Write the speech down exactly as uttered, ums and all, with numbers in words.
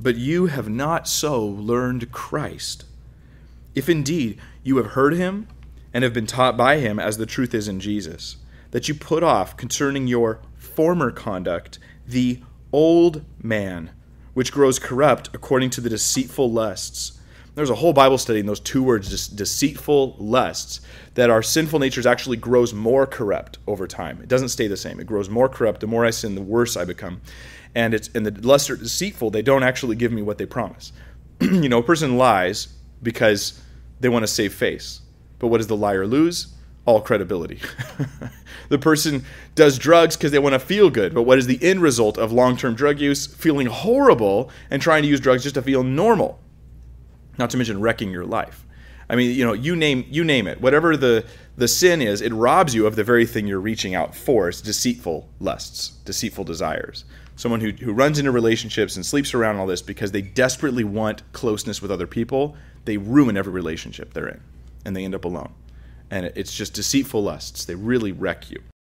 but you have not so learned Christ. If indeed you have heard him and have been taught by him, as the truth is in Jesus, that you put off concerning your former conduct the old man, which grows corrupt according to the deceitful lusts. There's a whole Bible study in those two words, just deceitful lusts, that our sinful natures actually grows more corrupt over time. It doesn't stay the same. It grows more corrupt. The more I sin, the worse I become. And it's and the lusts are deceitful. They don't actually give me what they promise. You know, a person lies because they want to save face. But what does the liar lose? All credibility. The person does drugs because they want to feel good. But what is the end result of long-term drug use? Feeling horrible and trying to use drugs just to feel normal. Not to mention wrecking your life. I mean, you know, you name you name it. Whatever the, the sin is, it robs you of the very thing you're reaching out for. It's deceitful lusts, deceitful desires. Someone who, who runs into relationships and sleeps around all this because they desperately want closeness with other people, they ruin every relationship they're in, and they end up alone. And it's just deceitful lusts. They really wreck you.